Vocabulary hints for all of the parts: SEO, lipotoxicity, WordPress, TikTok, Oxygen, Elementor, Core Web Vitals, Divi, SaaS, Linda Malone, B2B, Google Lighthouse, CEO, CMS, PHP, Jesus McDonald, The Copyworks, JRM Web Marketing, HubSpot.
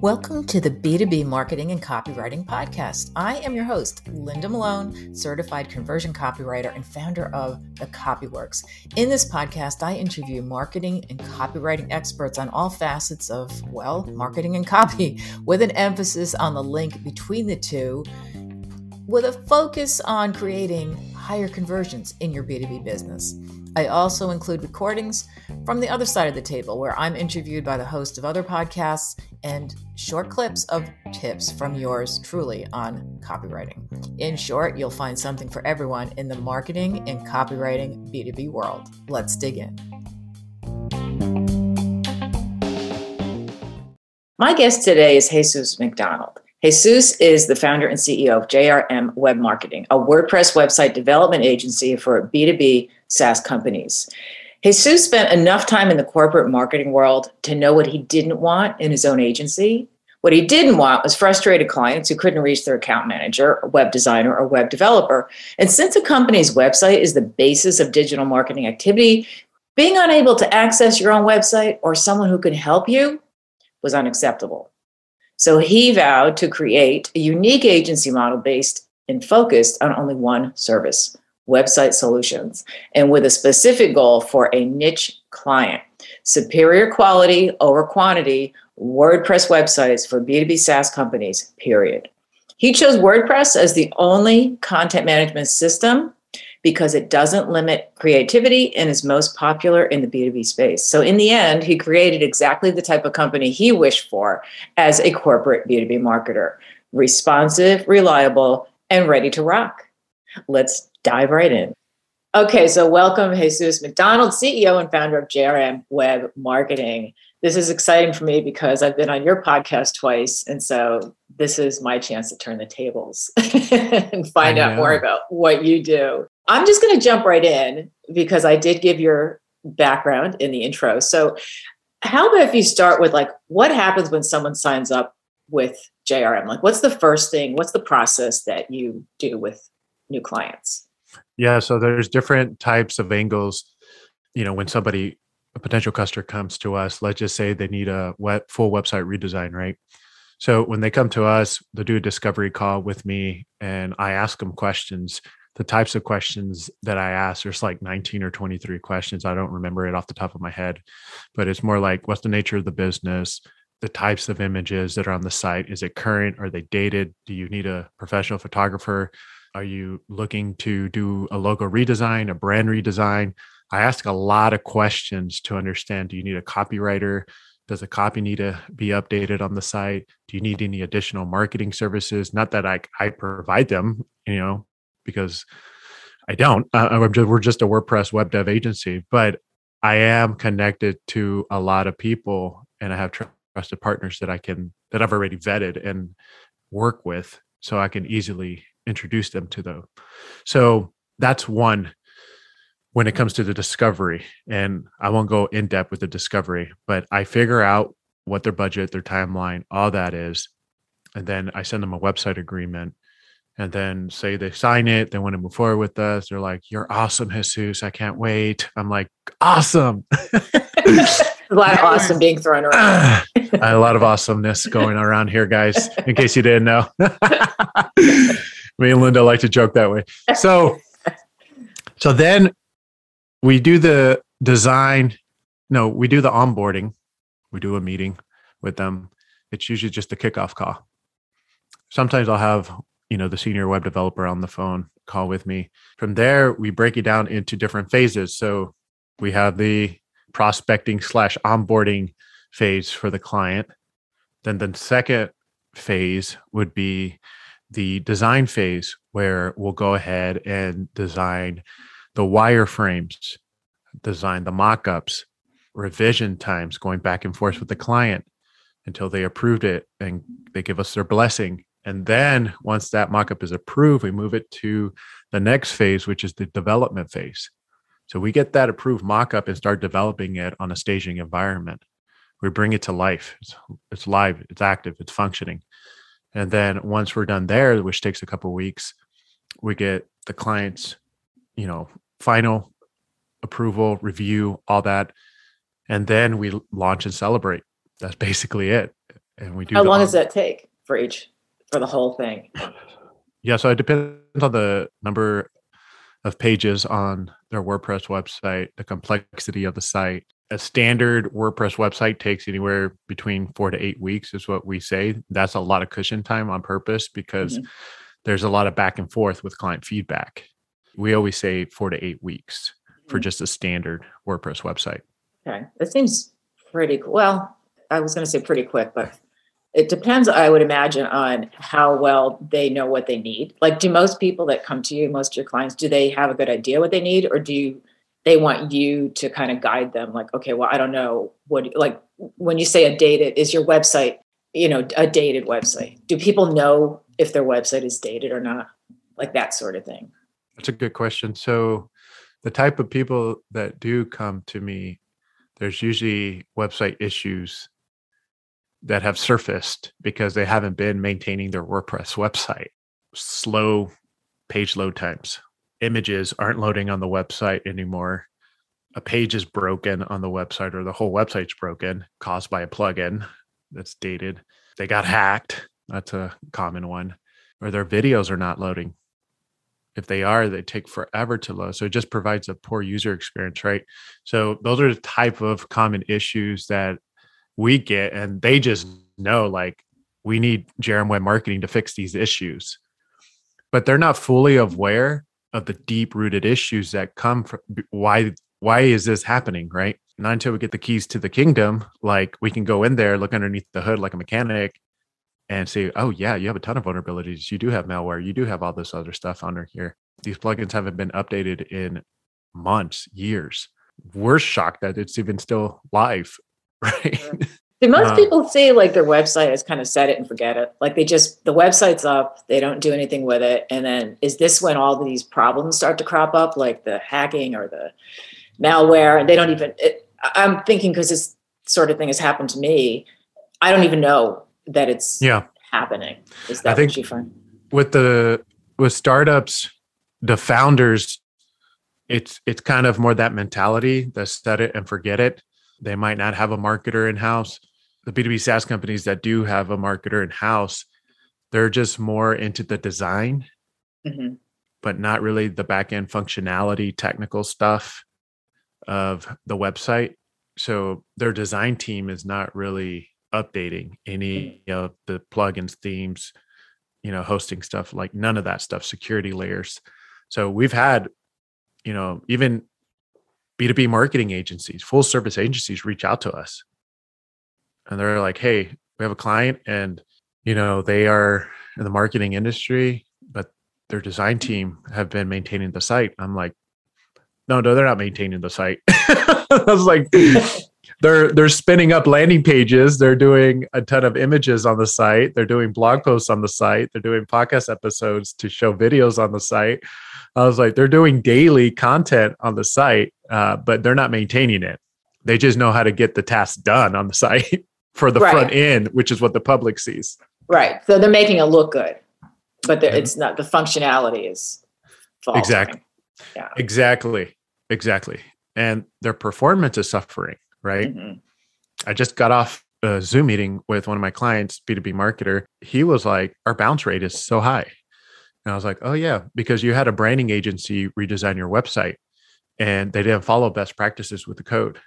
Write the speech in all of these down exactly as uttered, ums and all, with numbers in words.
Welcome to the B two B Marketing and Copywriting Podcast. I am your host, Linda Malone, certified conversion copywriter and founder of The Copyworks. In this podcast, I interview marketing and copywriting experts on all facets of, well, marketing and copy, with an emphasis on the link between the two, with a focus on creating higher conversions in your B two B business. I also include recordings from the other side of the table where I'm interviewed by the host of other podcasts and short clips of tips from yours truly on copywriting. In short, you'll find something for everyone in the marketing and copywriting B two B world. Let's dig in. My guest today is Jesus McDonald. Jesus is the founder and C E O of J R M Web Marketing, a WordPress website development agency for B two B SaaS companies. Jesus spent enough time in the corporate marketing world to know what he didn't want in his own agency. What he didn't want was frustrated clients who couldn't reach their account manager, web designer, or web developer. And since a company's website is the basis of digital marketing activity, being unable to access your own website or someone who could help you was unacceptable. So he vowed to create a unique agency model based and focused on only one service, website solutions, and with a specific goal for a niche client, superior quality over quantity, WordPress websites for B two B SaaS companies, period. He chose WordPress as the only content management system because it doesn't limit creativity and is most popular in the B two B space. So in the end, he created exactly the type of company he wished for as a corporate B two B marketer, responsive, reliable, and ready to rock. Let's dive right in. Okay, so welcome Jesus McDonald, C E O and founder of J R M Web Marketing. This is exciting for me because I've been on your podcast twice, and so this is my chance to turn the tables and find out more about what you do. I'm just going to jump right in because I did give your background in the intro. So how about if you start with like, what happens when someone signs up with J R M? Like, what's the first thing? What's the process that you do with new clients? Yeah. So there's different types of angles. You know, when somebody, a potential customer comes to us, let's just say they need a web, full website redesign, right? So when they come to us, they'll do a discovery call with me and I ask them questions. The types of questions that I ask, there's like nineteen or twenty-three questions. I don't remember it off the top of my head, but it's more like, what's the nature of the business? The types of images that are on the site? Is it current? Are they dated? Do you need a professional photographer? Are you looking to do a logo redesign, a brand redesign? I ask a lot of questions to understand, do you need a copywriter? Does the copy need to be updated on the site? Do you need any additional marketing services? Not that I, I provide them, you know, because I don't, uh, I'm just, we're just a WordPress web dev agency, but I am connected to a lot of people and I have trusted partners that I can, that I've already vetted and work with so I can easily introduce them to them. So that's one when it comes to the discovery, and I won't go in depth with the discovery, but I figure out what their budget, their timeline, all that is. And then I send them a website agreement. And then say they sign it, they want to move forward with us. They're like, you're awesome, Jesus. I can't wait. I'm like, awesome. A lot of awesome being thrown around. A lot of awesomeness going around here, guys, in case you didn't know. Me and Linda like to joke that way. So, so then we do the design. No, we do the onboarding. We do a meeting with them. It's usually just a kickoff call. Sometimes I'll have, you know, the senior web developer on the phone call with me. From there, we break it down into different phases. So we have the prospecting slash onboarding phase for the client. Then the second phase would be the design phase, where we'll go ahead and design the wireframes, design the mockups, revision times, going back and forth with the client until they approved it and they give us their blessing. And then once that mockup is approved, we move it to the next phase, which is the development phase. So we get that approved mockup and start developing it on a staging environment. We bring it to life. It's, it's live, it's active, it's functioning. And then once we're done there, which takes a couple of weeks, we get the client's, you know, final approval, review, all that. and then we launch and celebrate. That's basically it. And we do. How long on- does that take for each, for the whole thing? Yeah, so it depends on the number of pages on their WordPress website, the complexity of the site. A standard WordPress website takes anywhere between four to eight weeks is what we say. That's a lot of cushion time on purpose because mm-hmm. there's a lot of back and forth with client feedback. We always say four to eight weeks mm-hmm. for just a standard WordPress website. Okay, that seems pretty cool. Well, I was going to say pretty quick, but it depends, I would imagine, on how well they know what they need. Like, do most people that come to you, most of your clients, do they have a good idea what they need, or do you, they want you to kind of guide them? Like, okay, well, I don't know what, like when you say a dated, is your website, you know, a dated website? Do people know if their website is dated or not? Like that sort of thing. That's a good question. So the type of people that do come to me, there's usually website issues that have surfaced because they haven't been maintaining their WordPress website. Slow page load times. Images aren't loading on the website anymore. A page is broken on the website, or the whole website's broken, caused by a plugin that's dated. They got hacked. That's a common one. Or their videos are not loading. If they are, they take forever to load. So it just provides a poor user experience, right? So those are the type of common issues that we get, and they just know, like, we need J R M Web Marketing to fix these issues, but they're not fully aware of the deep rooted issues that come from why, why is this happening? Right. Not until we get the keys to the kingdom, like we can go in there, look underneath the hood, like a mechanic, and say, oh yeah, you have a ton of vulnerabilities. You do have malware. You do have all this other stuff under here. These plugins haven't been updated in months, years. We're shocked that it's even still live. Right. Did most um, people see like their website is kind of set it and forget it? Like they just, the website's up, they don't do anything with it. And then is this when all these problems start to crop up, like the hacking or the malware? And they don't even, it, I'm thinking, because this sort of thing has happened to me, I don't even know that it's yeah. happening. Is that I think what you find? With the, with startups, the founders, it's, it's kind of more that mentality, the set it and forget it. They might not have a marketer in-house. The B two B SaaS companies that do have a marketer in-house, they're just more into the design, mm-hmm. but not really the back-end functionality, technical stuff of the website. So their design team is not really updating any mm-hmm. of the plugins, themes, you know, hosting stuff, like none of that stuff, security layers. So we've had, you know, even B two B marketing agencies, full service agencies reach out to us. And they're like, hey, we have a client and, you know, they are in the marketing industry, but their design team have been maintaining the site. I'm like, no, no, they're not maintaining the site. I was like, they're, they're spinning up landing pages. They're doing a ton of images on the site. They're doing blog posts on the site. They're doing podcast episodes to show videos on the site. I was like, they're doing daily content on the site, uh, but they're not maintaining it. They just know how to get the task done on the site for the right. front end, which is what the public sees. Right. So they're making it look good, but yeah. it's not, the functionality is faltering. Exactly. Yeah. Exactly. Exactly. And their performance is suffering, right? Mm-hmm. I just got off a Zoom meeting with one of my clients, B two B marketer. He was like, our bounce rate is so high. And I was like, oh yeah, because you had a branding agency redesign your website and they didn't follow best practices with the code.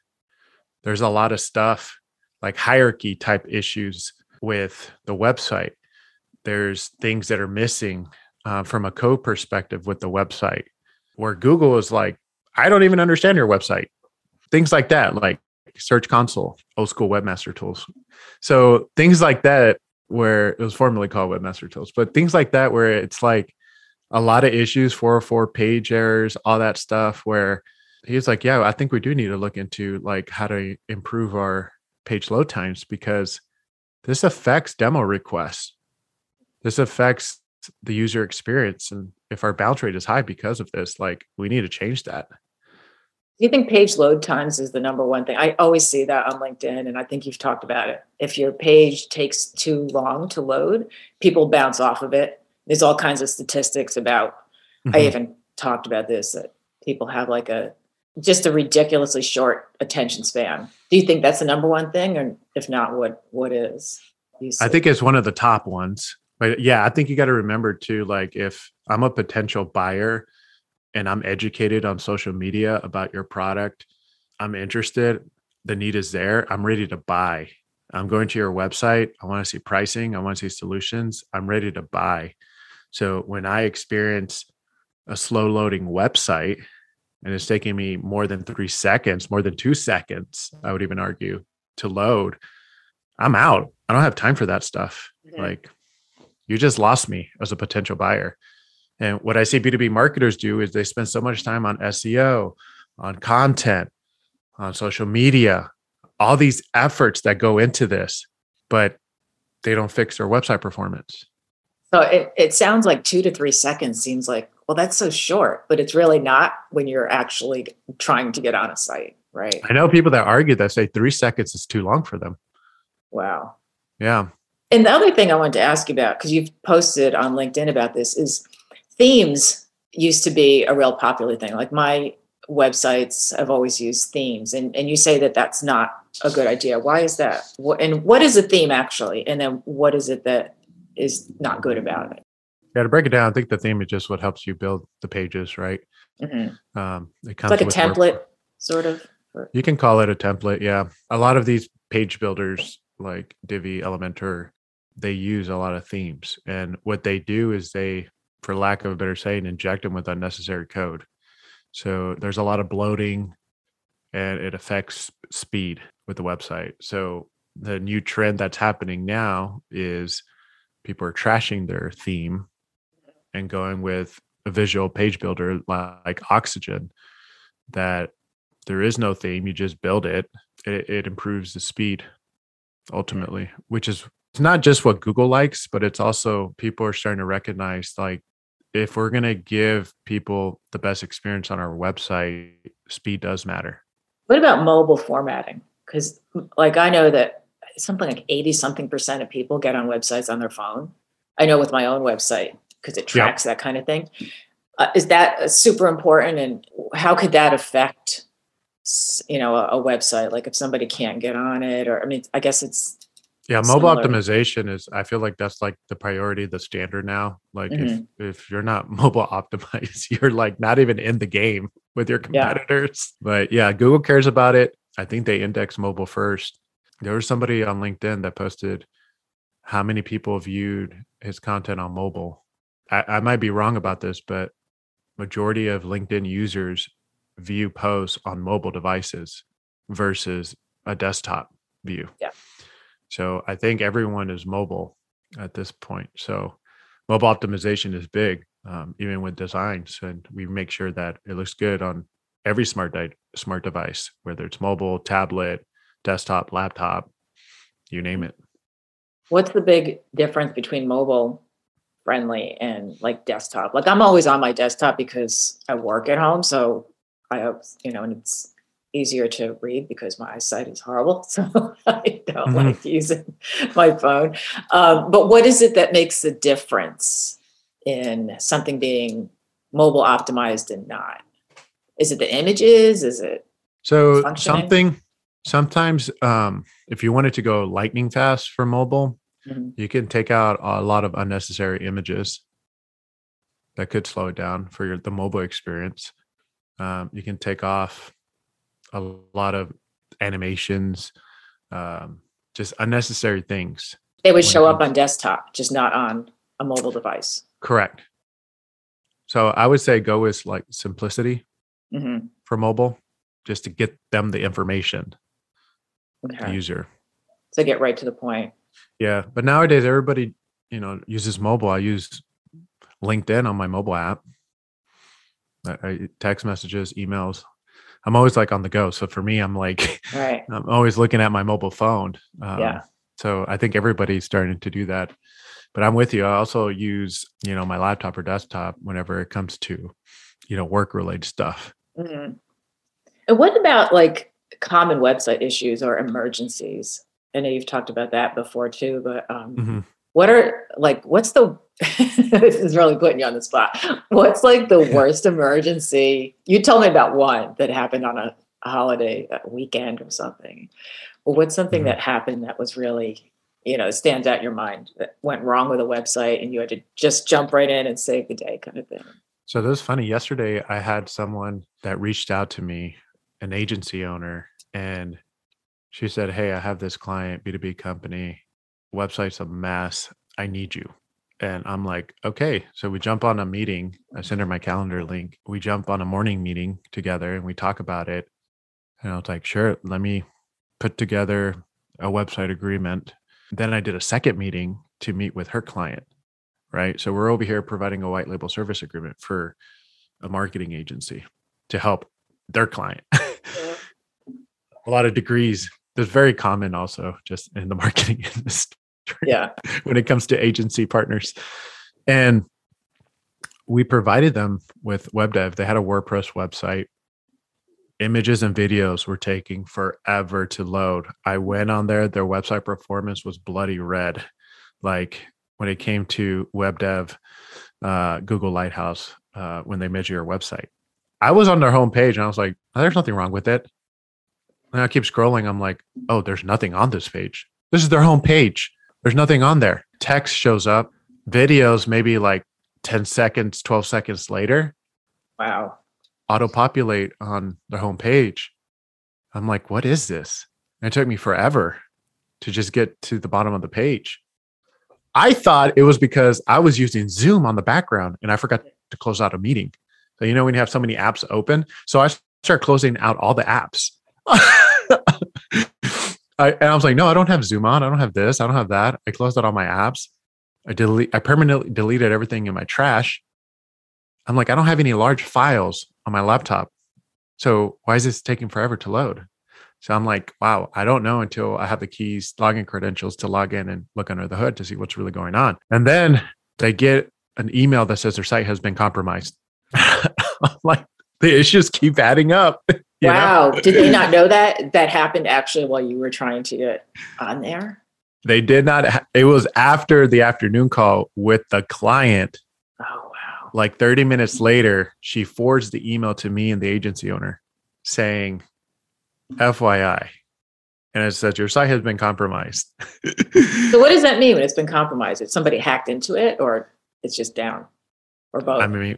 There's a lot of stuff like hierarchy type issues with the website. There's things that are missing uh, from a code perspective with the website, where Google is like, I don't even understand your website. Things like that, like Search Console, old school webmaster tools. So things like that, where it was formerly called Webmaster Tools, but things like that, where it's like a lot of issues, four oh four page errors, all that stuff, where he's like, yeah, I think we do need to look into like how to improve our page load times, because this affects demo requests. This affects the user experience. And if our bounce rate is high because of this, like we need to change that. Do you think page load times is the number one thing? I always see that on LinkedIn, and I think you've talked about it. If your page takes too long to load, people bounce off of it. There's all kinds of statistics about, mm-hmm. I even talked about this, that people have like a just a ridiculously short attention span. Do you think that's the number one thing? Or if not, what what is? I think it's one of the top ones. But yeah, I think you got to remember too, like if I'm a potential buyer and I'm educated on social media about your product, I'm interested, the need is there, I'm ready to buy. I'm going to your website. I want to see pricing. I want to see solutions. I'm ready to buy. So when I experience a slow loading website and it's taking me more than three seconds, more than two seconds, I would even argue, to load, I'm out. I don't have time for that stuff. Okay. Like you just lost me as a potential buyer. And what I see B two B marketers do is they spend so much time on S E O, on content, on social media, all these efforts that go into this, but they don't fix their website performance. So it, it sounds like two to three seconds seems like, well, that's so short, but it's really not when you're actually trying to get on a site, right? I know people that argue that say three seconds is too long for them. Wow. Yeah. And the other thing I wanted to ask you about, because you've posted on LinkedIn about this, is themes used to be a real popular thing. Like my websites have always used themes, and, and you say that that's not a good idea. Why is that? And what is a theme actually? And then what is it that is not good about it? Yeah, to break it down, I think the theme is just what helps you build the pages, right? Mm-hmm. Um, it comes it's like a template, more, sort of. Or... You can call it a template, yeah. A lot of these page builders like Divi, Elementor, they use a lot of themes. And what they do is they, for lack of a better saying, inject them with unnecessary code. So there's a lot of bloating and it affects speed with the website. So the new trend that's happening now is people are trashing their theme and going with a visual page builder like Oxygen, that there is no theme, you just build it. It, it improves the speed ultimately, which is it's not just what Google likes, but it's also people are starting to recognize, like, if we're going to give people the best experience on our website, speed does matter. What about mobile formatting? Because like I know that something like eighty something percent of people get on websites on their phone. I know with my own website, because it tracks yep. that kind of thing. Uh, is that super important? And how could that affect, you know, a, a website? Like if somebody can't get on it, or, I mean, I guess it's. Yeah. Mobile similar. Optimization is, I feel like that's like the priority, the standard now. Like mm-hmm. if, if you're not mobile optimized, you're like not even in the game with your competitors, yeah. But yeah, Google cares about it. I think they index mobile first. There was somebody on LinkedIn that posted how many people viewed his content on mobile. I, I might be wrong about this, but majority of LinkedIn users view posts on mobile devices versus a desktop view. Yeah. So I think everyone is mobile at this point. So mobile optimization is big, um, even with designs. And we make sure that it looks good on every smart di- smart device, whether it's mobile, tablet, desktop, laptop, you name it. What's the big difference between mobile friendly and like desktop? Like I'm always on my desktop because I work at home. So I hope, you know, and it's easier to read because my eyesight is horrible. So I don't mm-hmm. like using my phone. Um, but what is it that makes the difference in something being mobile optimized and not? Is it the images? Is it so something? Sometimes um, if you wanted to go lightning fast for mobile, mm-hmm. you can take out a lot of unnecessary images that could slow it down for your, the mobile experience. Um, you can take off a lot of animations, um, just unnecessary things. They would show up on desktop, just not on a mobile device. Correct. So I would say go with like simplicity mm-hmm. for mobile, just to get them the information. Okay. User. So get right to the point. Yeah. But nowadays everybody, you know, uses mobile. I use LinkedIn on my mobile app. I, I text messages, emails. I'm always like on the go. So for me, I'm like, right. I'm always looking at my mobile phone. Um, yeah. So I think everybody's starting to do that, but I'm with you. I also use, you know, my laptop or desktop whenever it comes to, you know, work related stuff. Mm-hmm. And what about like common website issues or emergencies? I know you've talked about that before too, but um, mm-hmm. what are like, what's the This is really putting you on the spot. What's like the worst emergency? You told me about one that happened on a, a holiday, a weekend or something. Well, what's something mm-hmm. that happened that was really, you know, stands out in your mind that went wrong with a website and you had to just jump right in and save the day kind of thing? So that was funny. Yesterday, I had someone that reached out to me, an agency owner, and she said, hey, I have this client, B two B company, website's a mess. I need you. And I'm like, okay. So we jump on a meeting. I send her my calendar link. We jump on a morning meeting together and we talk about it. And I was like, sure, let me put together a website agreement. Then I did a second meeting to meet with her client, right? So we're over here providing a white label service agreement for a marketing agency to help their client. Yeah. A lot of degrees. That's very common also just in the marketing industry. Yeah. When it comes to agency partners. And we provided them with web dev. They had a WordPress website. Images and videos were taking forever to load. I went on there. Their website performance was bloody red. Like when it came to web dev, uh, Google Lighthouse, uh, when they measure your website, I was on their homepage and I was like, oh, there's nothing wrong with it. And I keep scrolling. I'm like, oh, there's nothing on this page. This is their homepage. There's nothing on there. Text shows up, videos maybe like ten seconds, twelve seconds later. Wow. Auto-populate on their homepage. I'm like, what is this? And it took me forever to just get to the bottom of the page. I thought it was because I was using Zoom on the background and I forgot to close out a meeting. So, you know, when you have so many apps open, so I start closing out all the apps. I, and I was like, no, I don't have Zoom on. I don't have this. I don't have that. I closed out all my apps. I delete. I permanently deleted everything in my trash. I'm like, I don't have any large files on my laptop. So why is this taking forever to load? So I'm like, wow, I don't know until I have the keys, login credentials to log in and look under the hood to see what's really going on. And then they get an email that says their site has been compromised. I'm like, the issues keep adding up. You wow. Know? Did they not know that? That happened actually while you were trying to get on there? They did not. Ha- it was after the afternoon call with the client. Oh, wow. Like thirty minutes later, she forwards the email to me and the agency owner saying, F Y I. And it says, your site has been compromised. So what does that mean when it's been compromised? If somebody hacked into it or it's just down or both? I mean,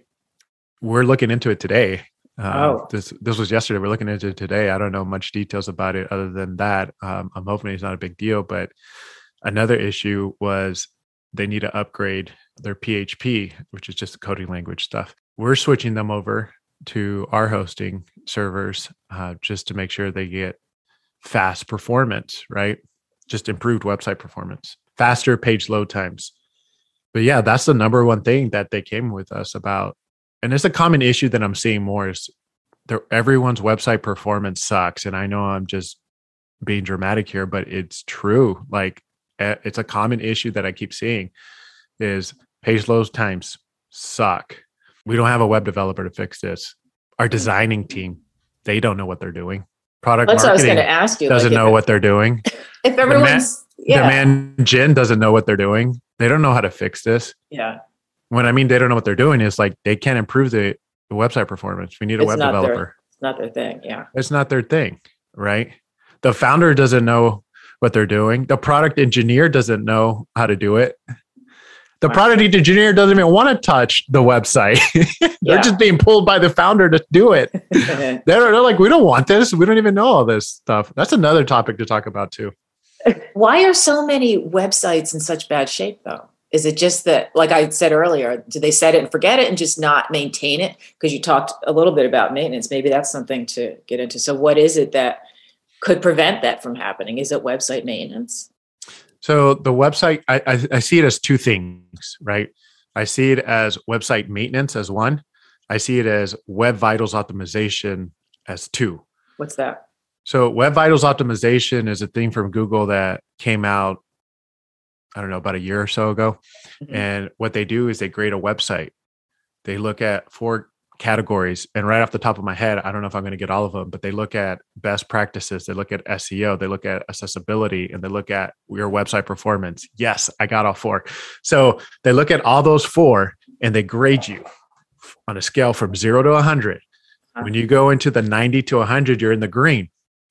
we're looking into it today. Uh, oh. This this was yesterday. We're looking into it today. I don't know much details about it other than that. Um, I'm hoping it's not a big deal. But another issue was they need to upgrade their P H P, which is just coding language stuff. We're switching them over to our hosting servers uh, just to make sure they get fast performance, right? Just improved website performance, faster page load times. But yeah, that's the number one thing that they came with us about. And it's a common issue that I'm seeing more is everyone's website performance sucks. And I know I'm just being dramatic here, but it's true. Like it's a common issue that I keep seeing is page load times suck. We don't have a web developer to fix this. Our designing team, they don't know what they're doing. Product That's marketing what I was going to ask you, doesn't like know what they're doing. If everyone's demand yeah. gen doesn't know what they're doing. They don't know how to fix this. Yeah. When I mean they don't know what they're doing is like they can't improve the, the website performance. We need a it's web not developer. Their, it's not their thing. Yeah. It's not their thing, right? The founder doesn't know what they're doing. The product engineer doesn't know how to do it. The wow. product engineer doesn't even want to touch the website. They're yeah. just being pulled by the founder to do it. they're, they're like, we don't want this. We don't even know all this stuff. That's another topic to talk about too. Why are so many websites in such bad shape though? Is it just that, like I said earlier, do they set it and forget it and just not maintain it? Because you talked a little bit about maintenance. Maybe that's something to get into. So what is it that could prevent that from happening? Is it website maintenance? So the website, I, I, I see it as two things, right? I see it as website maintenance as one. I see it as Web Vitals optimization as two. What's that? So Web Vitals optimization is a thing from Google that came out I don't know, about a year or so ago. Mm-hmm. And what they do is they grade a website. They look at four categories. And right off the top of my head, I don't know if I'm going to get all of them, but they look at best practices. They look at S E O, they look at accessibility, and they look at your website performance. Yes, I got all four. So they look at all those four and they grade you on a scale from zero to a hundred. When you go into the ninety to a hundred, you're in the green,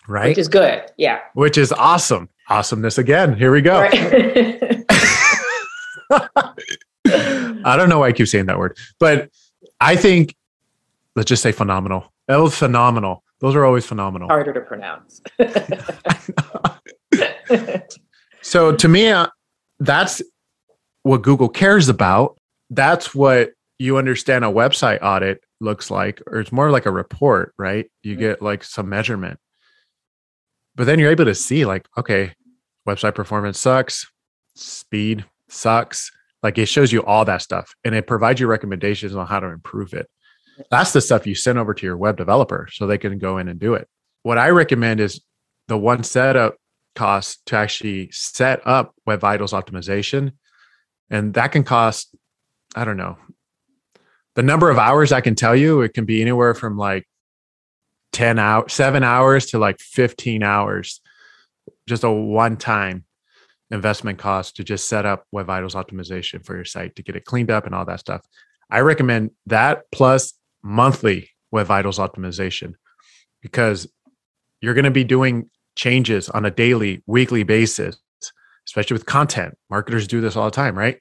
right? Which is good. Yeah. Which is awesome. Awesomeness again. Here we go. Right. I don't know why I keep saying that word, but I think, let's just say phenomenal. That was phenomenal. Those are always phenomenal. Harder to pronounce. So to me, uh, that's what Google cares about. That's what you understand a website audit looks like, or it's more like a report, right? You mm-hmm. get like some measurement, but then you're able to see like, okay, website performance sucks, speed sucks. Like it shows you all that stuff and it provides you recommendations on how to improve it. That's the stuff you send over to your web developer so they can go in and do it. What I recommend is the one setup cost to actually set up Web Vitals optimization. And that can cost, I don't know, the number of hours I can tell you, it can be anywhere from like ten hours, seven hours to like fifteen hours, just a one-time investment cost to just set up Web Vitals optimization for your site to get it cleaned up and all that stuff. I recommend that plus monthly Web Vitals optimization because you're going to be doing changes on a daily, weekly basis, especially with content. Marketers do this all the time, right?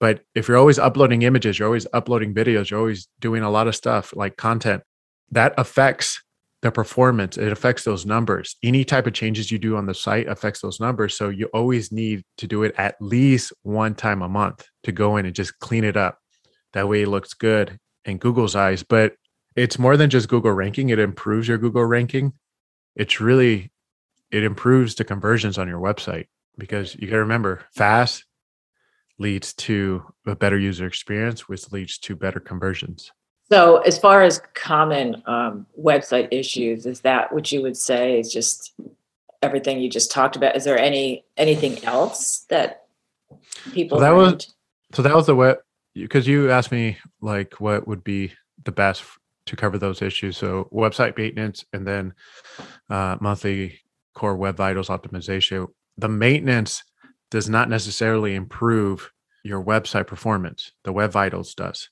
But if you're always uploading images, you're always uploading videos, you're always doing a lot of stuff like content, that affects the performance. It affects those numbers. Any type of changes you do on the site affects those numbers. So you always need to do it at least one time a month to go in and just clean it up. That way it looks good in Google's eyes. But it's more than just Google ranking. It improves your Google ranking. It's really, it improves the conversions on your website because you got to remember, fast leads to a better user experience, which leads to better conversions. So as far as common um, website issues, is that what you would say is just everything you just talked about? Is there any anything else that people so that learned? was So that was the web, because you asked me like what would be the best to cover those issues. So website maintenance and then uh, monthly core Web Vitals optimization. The maintenance does not necessarily improve your website performance. The Web Vitals does.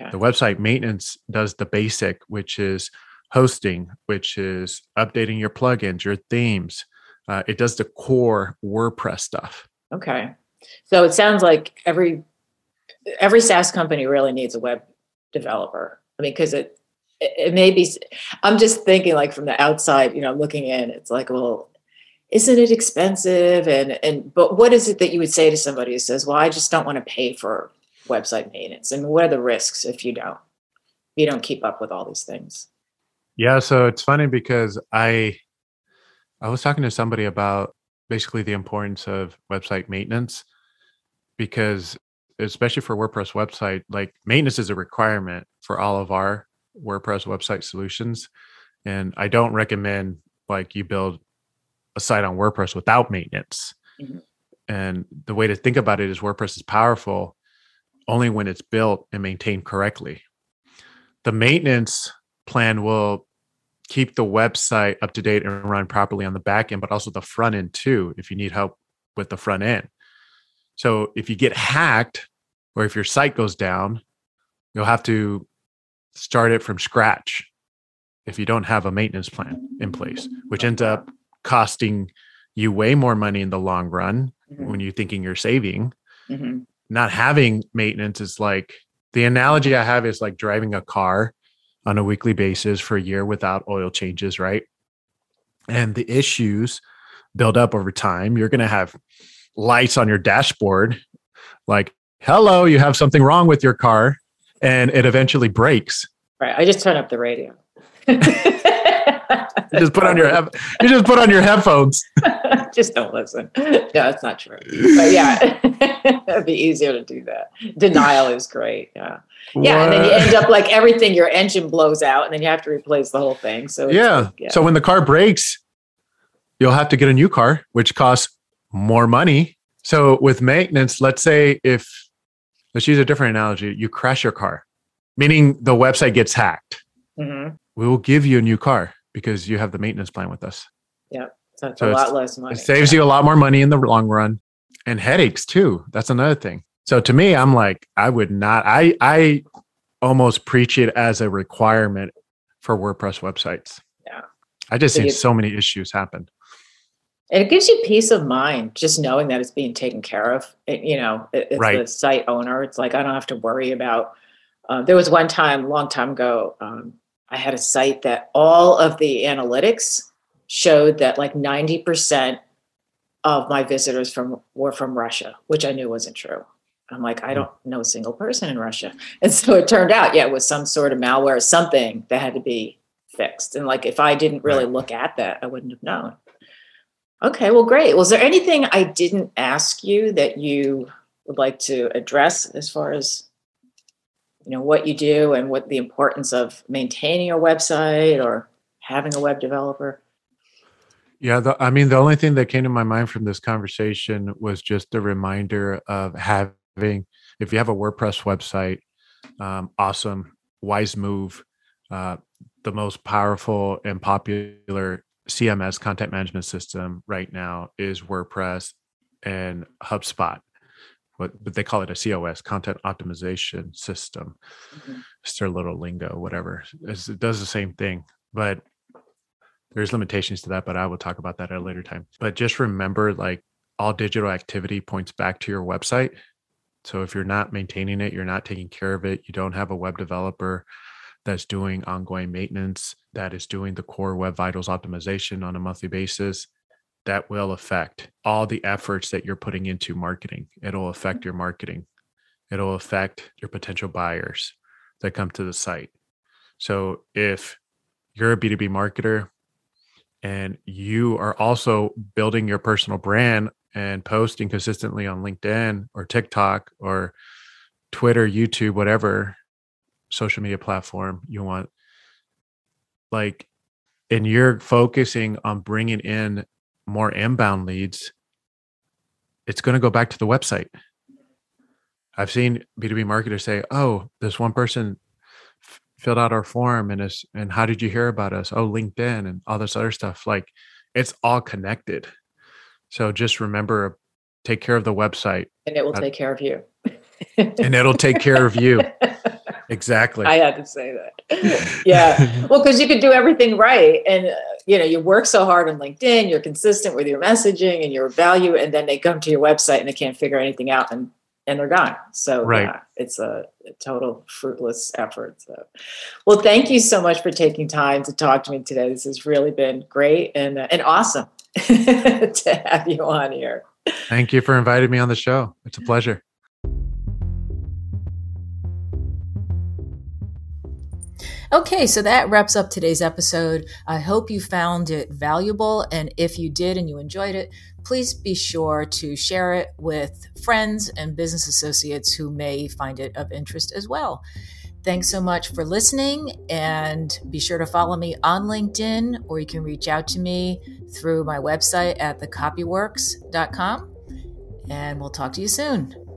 Okay. The website maintenance does the basic, which is hosting, which is updating your plugins, your themes. Uh, it does the core WordPress stuff. Okay. So it sounds like every every SaaS company really needs a web developer. I mean, because it, it, it may be, I'm just thinking like from the outside, you know, looking in, it's like, well, isn't it expensive? And, and, but what is it that you would say to somebody who says, well, I just don't want to pay for website maintenance? And what are the risks if you don't, you don't keep up with all these things? Yeah. So it's funny because I, I was talking to somebody about basically the importance of website maintenance, because especially for WordPress website, like maintenance is a requirement for all of our WordPress website solutions. And I don't recommend like you build a site on WordPress without maintenance. Mm-hmm. And the way to think about it is WordPress is powerful only when it's built and maintained correctly. The maintenance plan will keep the website up to date and run properly on the back end, but also the front end too, if you need help with the front end. So if you get hacked or if your site goes down, you'll have to start it from scratch if you don't have a maintenance plan in place, which ends up costing you way more money in the long run mm-hmm. when you're thinking you're saving. Mm-hmm. Not having maintenance is like, the analogy I have is like driving a car on a weekly basis for a year without oil changes, right? And the issues build up over time. You're going to have lights on your dashboard, like, hello, you have something wrong with your car, and it eventually breaks. Right. I just turn up the radio. You just put on your you just put on your headphones. Just don't listen. No, that's not true. But yeah, it'd be easier to do that. Denial is great. Yeah, what? Yeah, and then you end up like everything. Your engine blows out, and then you have to replace the whole thing. So it's yeah. Like, yeah, so when the car breaks, you'll have to get a new car, which costs more money. So with maintenance, let's say if let's use a different analogy. You crash your car, meaning the website gets hacked, mm-hmm. we will give you a new car because you have the maintenance plan with us. Yeah. So it's so a lot less money. It saves yeah. you a lot more money in the long run, and headaches too. That's another thing. So to me, I'm like, I would not, I, I almost preach it as a requirement for WordPress websites. Yeah. I just so seen so many issues happen. It gives you peace of mind, just knowing that it's being taken care of. It, you know, it, it's right. the site owner. It's like, I don't have to worry about, uh, there was one time, long time ago, um, I had a site that all of the analytics showed that like ninety percent of my visitors from were from Russia, which I knew wasn't true. I'm like, I don't know a single person in Russia. And so it turned out, yeah, it was some sort of malware or something that had to be fixed. And like, if I didn't really look at that, I wouldn't have known. Okay, well, great. Was there anything I didn't ask you that you would like to address as far as, you know, what you do and what the importance of maintaining a website or having a web developer? Yeah, the, I mean, the only thing that came to my mind from this conversation was just a reminder of having, if you have a WordPress website, um, awesome, wise move, uh, the most powerful and popular C M S content management system right now is WordPress and HubSpot, but, but they call it a C O S, content optimization system. Mm-hmm. It's their little lingo, whatever. It's, it does the same thing, but there's limitations to that, but I will talk about that at a later time. But just remember, like, all digital activity points back to your website. So if you're not maintaining it, you're not taking care of it, you don't have a web developer that's doing ongoing maintenance, that is doing the core web vitals optimization on a monthly basis, that will affect all the efforts that you're putting into marketing. It'll affect your marketing. It'll affect your potential buyers that come to the site. So if you're a B two B marketer, and you are also building your personal brand and posting consistently on LinkedIn or TikTok or Twitter, YouTube, whatever social media platform you want, like, and you're focusing on bringing in more inbound leads, it's going to go back to the website. I've seen B two B marketers say, oh, this one person filled out our form, and is, and how did you hear about us? Oh, LinkedIn and all this other stuff. Like, it's all connected. So just remember, take care of the website. And it will uh, take care of you. And it'll take care of you. Exactly. I had to say that. Yeah. Well, because you can do everything right. And, uh, you know, you work so hard on LinkedIn, you're consistent with your messaging and your value, and then they come to your website and they can't figure anything out, and and they're gone. So right. yeah, it's a, a total fruitless effort. So, well, thank you so much for taking time to talk to me today. This has really been great and uh, and awesome to have you on here. Thank you for inviting me on the show. It's a pleasure. Okay, so that wraps up today's episode. I hope you found it valuable. And if you did and you enjoyed it, please be sure to share it with friends and business associates who may find it of interest as well. Thanks so much for listening, and be sure to follow me on LinkedIn, or you can reach out to me through my website at the copyworks dot com. And we'll talk to you soon.